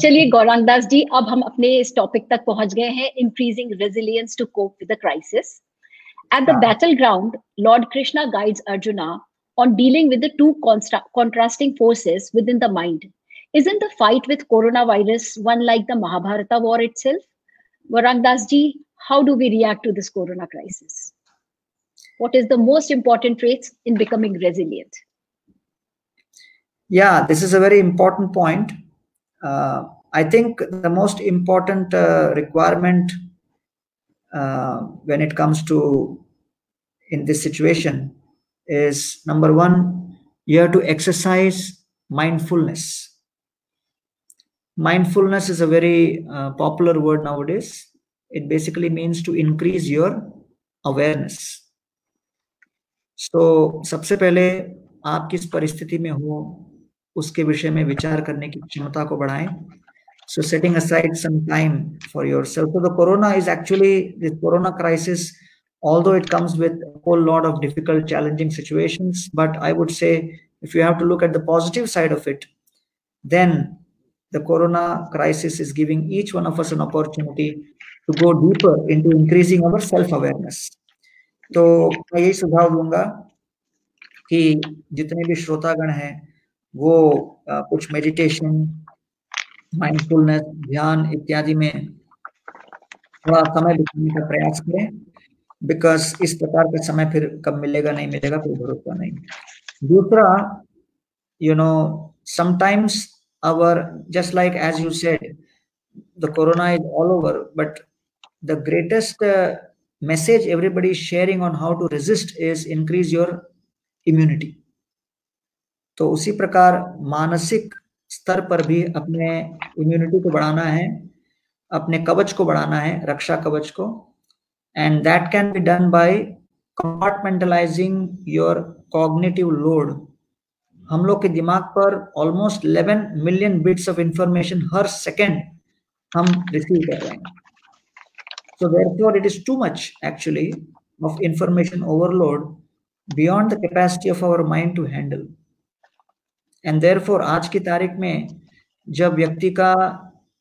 चलिए गौरांग दास जी, अब हम अपने इस टॉपिक तक पहुंच गए हैं, increasing resilience to cope with the crisis. At the battle ground Lord Krishna guides Arjuna on dealing with the two contrasting forces within the mind. Isn't the fight with coronavirus one like the Mahabharata war itself? Varun Das ji, how do we react to this corona crisis? What is the most important trait in becoming resilient? Yeah, this is a very important point. I think the most important requirement when it comes to in this situation is number one, you have to exercise mindfulness. Mindfulness is a very popular word nowadays. It basically means to increase your awareness. So, सबसे पहले आप किस परिस्थिति में हो उसके विषय में विचार करने की क्षमता को बढ़ाएं. So, setting aside some time for yourself. So, the corona is actually this corona crisis. Although it comes with a whole lot of difficult, challenging situations, but I would say if you have to look at the positive side of it, then the corona crisis is giving each one of us an opportunity to go deeper into increasing our self-awareness. तो मैं यही सुझाव दूंगा कि जितने भी श्रोतागण हैं, वो कुछ meditation, mindfulness, ध्यान इत्यादि में थोड़ा समय बिताने का प्रयास करें, बिकॉज इस प्रकार का समय फिर कब मिलेगा नहीं मिलेगा कोई भरोसा नहीं. दूसरा, you know, sometimes our just like as you said the corona is all over, but the greatest message everybody is sharing on how to resist is increase your immunity. तो उसी प्रकार मानसिक स्तर पर भी अपने इम्यूनिटी को बढ़ाना है, अपने कवच को बढ़ाना है, रक्षा कवच को. And that can be done by compartmentalizing your cognitive load. हम लोग के दिमाग पर almost 11 million bits of information her second हम receive कर रहे हैं. So therefore, it is too much actually of information overload beyond the capacity of our mind to handle. And therefore, आज की तारीख में जब व्यक्ति का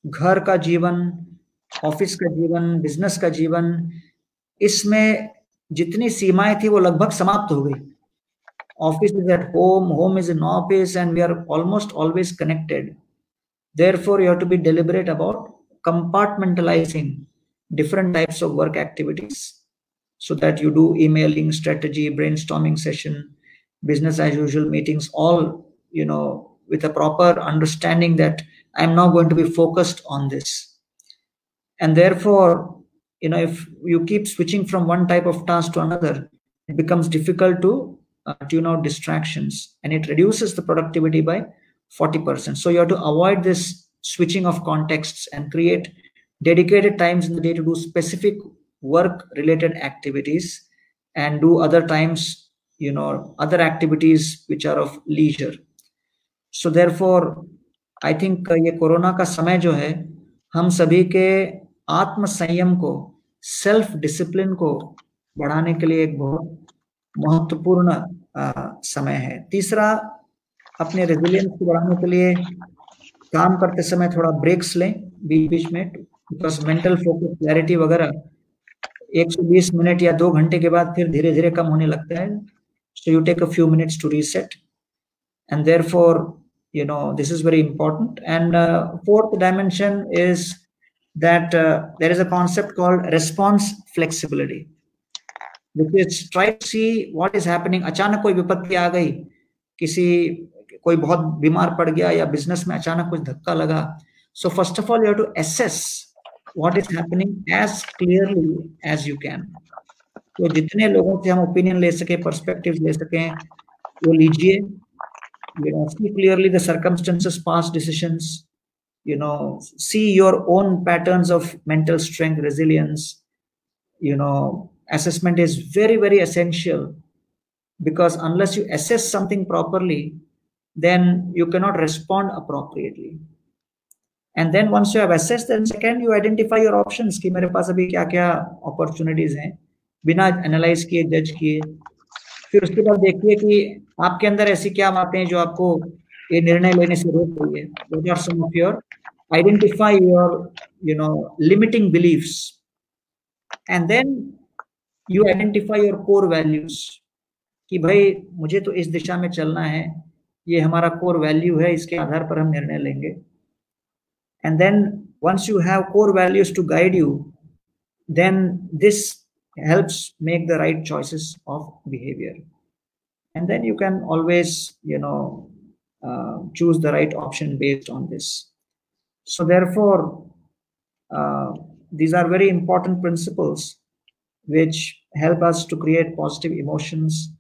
घर का जीवन, ऑफिस का जीवन, बिजनेस का जीवन, इसमें जितनी सीमाएं थी वो लगभग समाप्त हो गई. Office is at home, home is in office, and we are almost always connected. Therefore you have to be deliberate about compartmentalising different types of work activities so that you do emailing strategy, brainstorming session, business as usual meetings, all you know with a proper understanding that I am not going to be focused on this. And therefore, you know, if you keep switching from one type of task to another, it becomes difficult to tune out distractions, and it reduces the productivity by 40%. So you have to avoid this switching of contexts and create dedicated times in the day to do specific work-related activities, and do other times, you know, other activities which are of leisure. So therefore, I think ये corona का समय जो है, हम सभी के आत्म संयम को, सेल्फ डिसिप्लिन को बढ़ाने के लिए एक बहुत महत्वपूर्ण समय है. तीसरा, अपने रेजिलियंस को बढ़ाने के लिए काम करते समय थोड़ा ब्रेक्स लें बीच बीच में, बिकॉज मेंटल फोकस, क्लैरिटी वगैरह 120 मिनट या 2 घंटे के बाद फिर धीरे धीरे कम होने लगता है. So you take a few minutes to reset, and therefore you know this is very important. And fourth dimension is that there is a concept called response flexibility, which is try to see what is happening. अचानक कोई विपत्ति आ गई, किसी कोई बहुत बीमार पड़ गया या बिजनेस में अचानक कुछ धक्का लगा. So first of all, you have to assess what is happening as clearly as you can. तो जितने लोगों से हम opinion ले सके, perspectives ले सके, वो लीजिए. You know, see clearly the circumstances, past decisions, you know, see your own patterns of mental strength, resilience. You know, assessment is very, very essential, because unless you assess something properly, then you cannot respond appropriately. And then once you have assessed, then second, you identify your options. कि मेरे पास अभी क्या-क्या opportunities हैं, बिना analyze किए, judge किए. फिर उसके बाद देखिए कि आपके अंदर ऐसी क्या बातें हैं जो आपको ये निर्णय लेने से रोक रही है. identify your, limiting beliefs, and then you identify your core values. कि भाई मुझे तो इस दिशा में चलना है, ये हमारा core value है, इसके आधार पर हम निर्णय लेंगे. And then once you have core values to guide you, then this helps make the right choices of behavior. And then you can always, choose the right option based on this. So therefore, these are very important principles which help us to create positive emotions,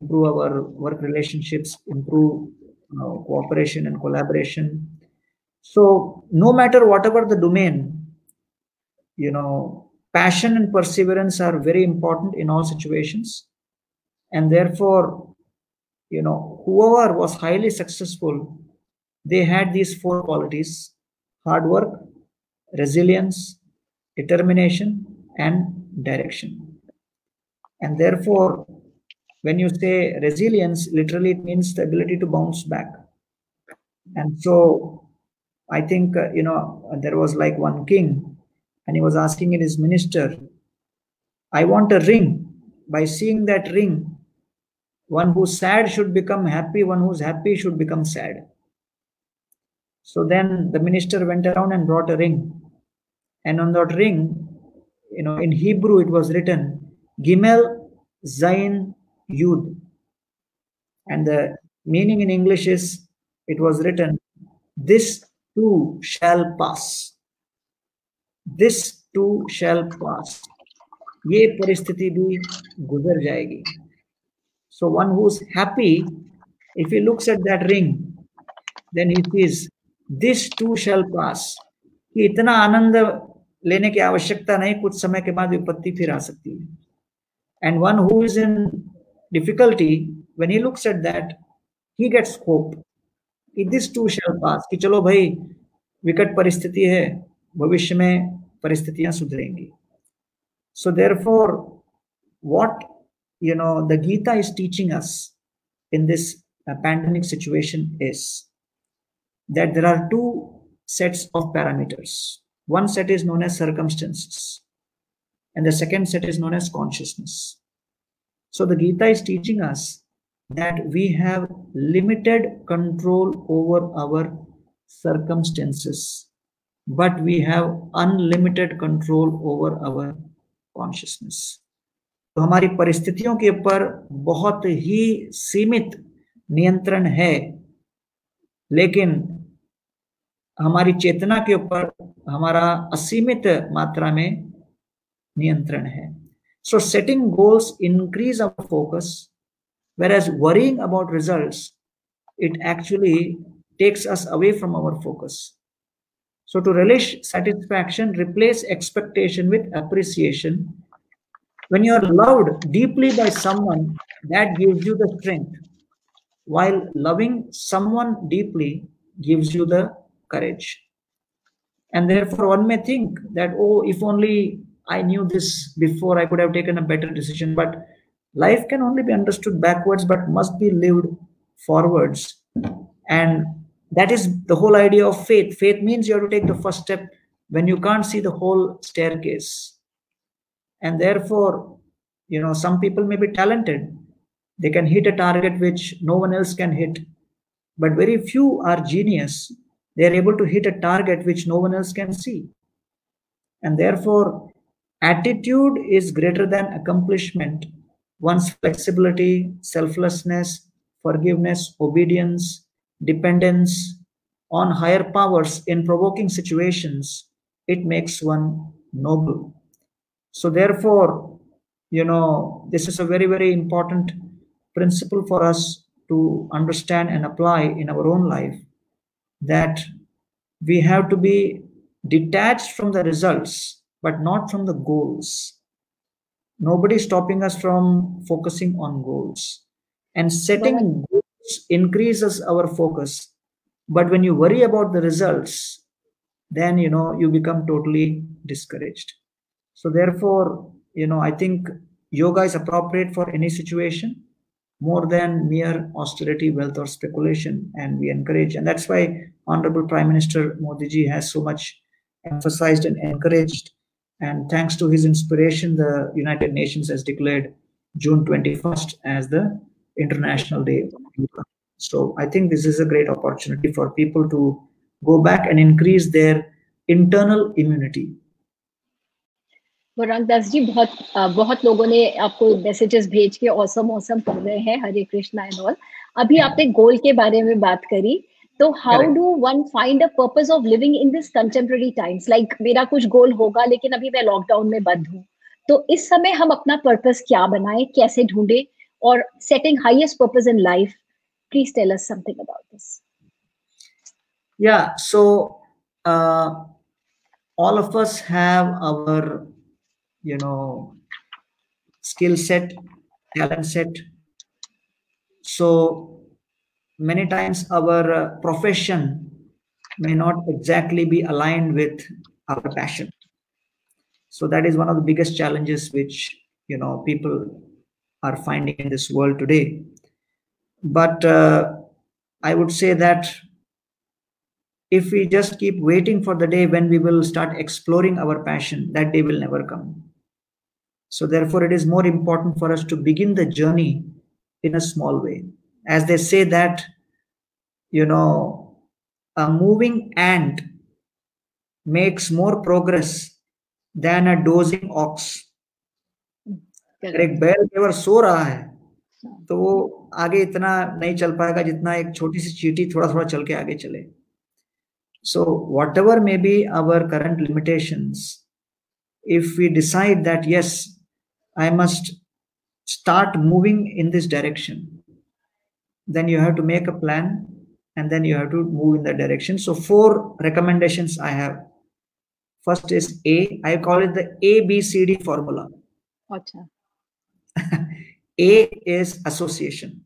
improve our work relationships, improve cooperation and collaboration. So no matter whatever the domain, passion and perseverance are very important in all situations. And therefore, whoever was highly successful, they had these four qualities: hard work, resilience, determination, and direction. And therefore, when you say resilience, literally it means the ability to bounce back. And so I think, there was like one king, and he was asking in his minister, I want a ring. By seeing that ring, one who's sad should become happy, one who's happy should become sad. So then the minister went around and brought a ring. And on that ring, in Hebrew, it was written Gimel, Zayin, Yud. And the meaning in English is, it was written, this too shall pass. This too shall pass. Ye paristhiti bhi guzar jayegi. So one who's happy, if he looks at that ring, then he sees, this too shall pass. Ki itna ananda लेने की आवश्यकता नहीं, कुछ समय के बाद विपत्ति फिर आ सकती है. And one who is in difficulty, when he looks at that, he gets hope कि दिस टू शैल पास, कि चलो भाई विकट परिस्थिति है, भविष्य में परिस्थितियां सुधरेंगी. So therefore what the Gita is teaching us in this pandemic situation is that there are two sets of parameters. One set is known as circumstances, and the second set is known as consciousness. So the Gita is teaching us that we have limited control over our circumstances, but we have unlimited control over our consciousness. तो हमारी परिस्थितियों के ऊपर बहुत ही सीमित नियंत्रण है, लेकिन हमारी चेतना के ऊपर हमारा असीमित मात्रा में नियंत्रण है. So setting goals increase our focus, whereas worrying about results, it actually takes us away from our focus. So to relish satisfaction, replace expectation with appreciation. When you are loved deeply by someone, that gives you the strength, while loving someone deeply gives you the courage. And therefore one may think that, oh, if only I knew this before, I could have taken a better decision. But life can only be understood backwards, but must be lived forwards. And that is the whole idea of faith. Faith means you have to take the first step when you can't see the whole staircase. And therefore, some people may be talented. They can hit a target which no one else can hit. But very few are genius. They are able to hit a target which no one else can see. And therefore, attitude is greater than accomplishment. One's flexibility, selflessness, forgiveness, obedience, dependence on higher powers in provoking situations, it makes one noble. So therefore, this is a very, very important principle for us to understand and apply in our own life, that we have to be detached from the results, but not from the goals. Nobody is stopping us from focusing on goals. And setting goals increases our focus. But when you worry about the results, then, you become totally discouraged. So therefore, I think yoga is appropriate for any situation. more than mere austerity, wealth, or speculation, and we encourage. And that's why Honorable Prime Minister Modi ji has so much emphasized and encouraged. And thanks to his inspiration, the United Nations has declared June 21st as the International Day of Yoga. So I think this is a great opportunity for people to go back and increase their internal immunity. Varun Das ji, बहुत लोगों ने आपको messages भेज के awesome कर रहे हैं, हरे Krishna and all. अभी आपने गोल के बारे में बात करी, तो how do one find a purpose of living in this contemporary times? Like मेरा कुछ गोल होगा लेकिन अभी मैं लॉकडाउन में बंद हूँ, तो इस समय हम अपना पर्पस क्या बनाए, कैसे ढूंढे, और setting highest purpose in life, please tell us something about this. Yeah, so all of us have our skill set, talent set. So many times our profession may not exactly be aligned with our passion. So that is one of the biggest challenges which, people are finding in this world today. But I would say that if we just keep waiting for the day when we will start exploring our passion, that day will never come. So therefore, it is more important for us to begin the journey in a small way. As they say that, a moving ant makes more progress than a dozing ox. अगर एक बैल केवल सो रहा है, तो वो आगे इतना नहीं चल पाएगा जितना एक छोटी सी चींटी थोड़ा-थोड़ा चल के आगे चले. So whatever may be our current limitations, if we decide that yes, I must start moving in this direction, then you have to make a plan and then you have to move in that direction. So 4 recommendations I have. First is A. I call it the ABCD formula. अच्छा. A is association.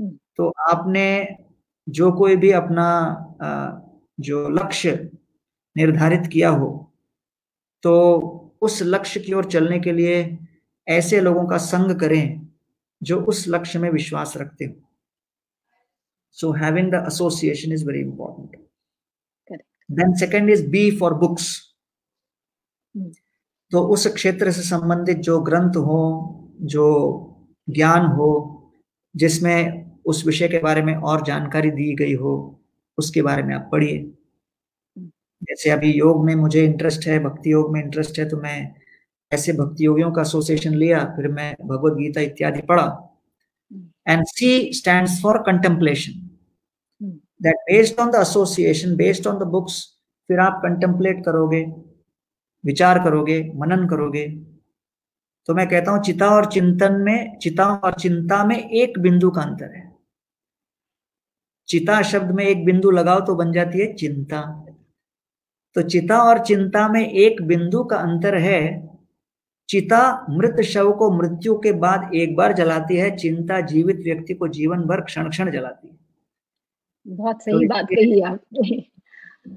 तो आपने जो कोई भी अपना जो लक्ष्य निर्धारित किया हो, तो उस लक्ष्य की ओर चलने के लिए ऐसे लोगों का संग करें जो उस लक्ष्य में विश्वास रखते हो. So having the association is very important. Correct. Then second is B for books. तो उस क्षेत्र से संबंधित जो ग्रंथ हो, जो ज्ञान हो, जिसमें उस विषय के बारे में और जानकारी दी गई हो, उसके बारे में आप पढ़िए. जैसे अभी योग में मुझे इंटरेस्ट है, भक्ति योग में इंटरेस्ट है, तो मैं ऐसे भक्ति योगियों का एसोसिएशन लिया, फिर मैं भगवद गीता इत्यादि पढ़ा. And C stands for contemplation, that based on the association, based on the books, फिर आप कंटेम्पलेट करोगे, विचार करोगे, मनन करोगे. तो मैं कहता हूँ चिता और चिंता में एक बिंदु का अंतर है. चिता शब्द में एक बिंदु लगाओ तो बन जाती है चिंता. तो चिता और चिंता में एक बिंदु का अंतर है. चिता मृत शव को मृत्यु के बाद एक बार जलाती है, चिंता जीवित व्यक्ति को जीवन भर क्षण क्षण जलाती है. बहुत सही बात कही आपने.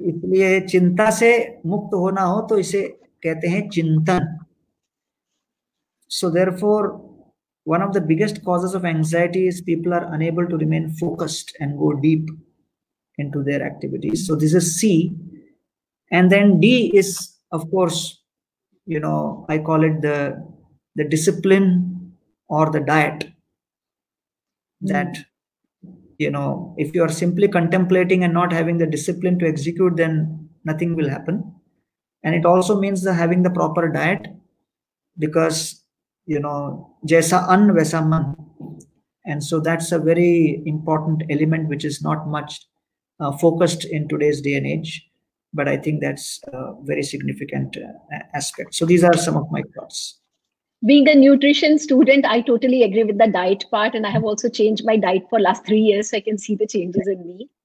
इसलिए चिंता से मुक्त होना हो तो इसे कहते हैं चिंतन. So therefore one of the biggest causes of anxiety is people are unable to remain focused and go deep into their activities. So this is C. And then D is, of course, I call it the discipline or the diet. That, if you are simply contemplating and not having the discipline to execute, then nothing will happen. And it also means having the proper diet, because jaisa ann vaisa man, and so that's a very important element which is not much focused in today's day and age, but I think that's a very significant aspect. So these are some of my thoughts. Being a nutrition student, I totally agree with the diet part, and I have also changed my diet for last 3 years, so I can see the changes in me.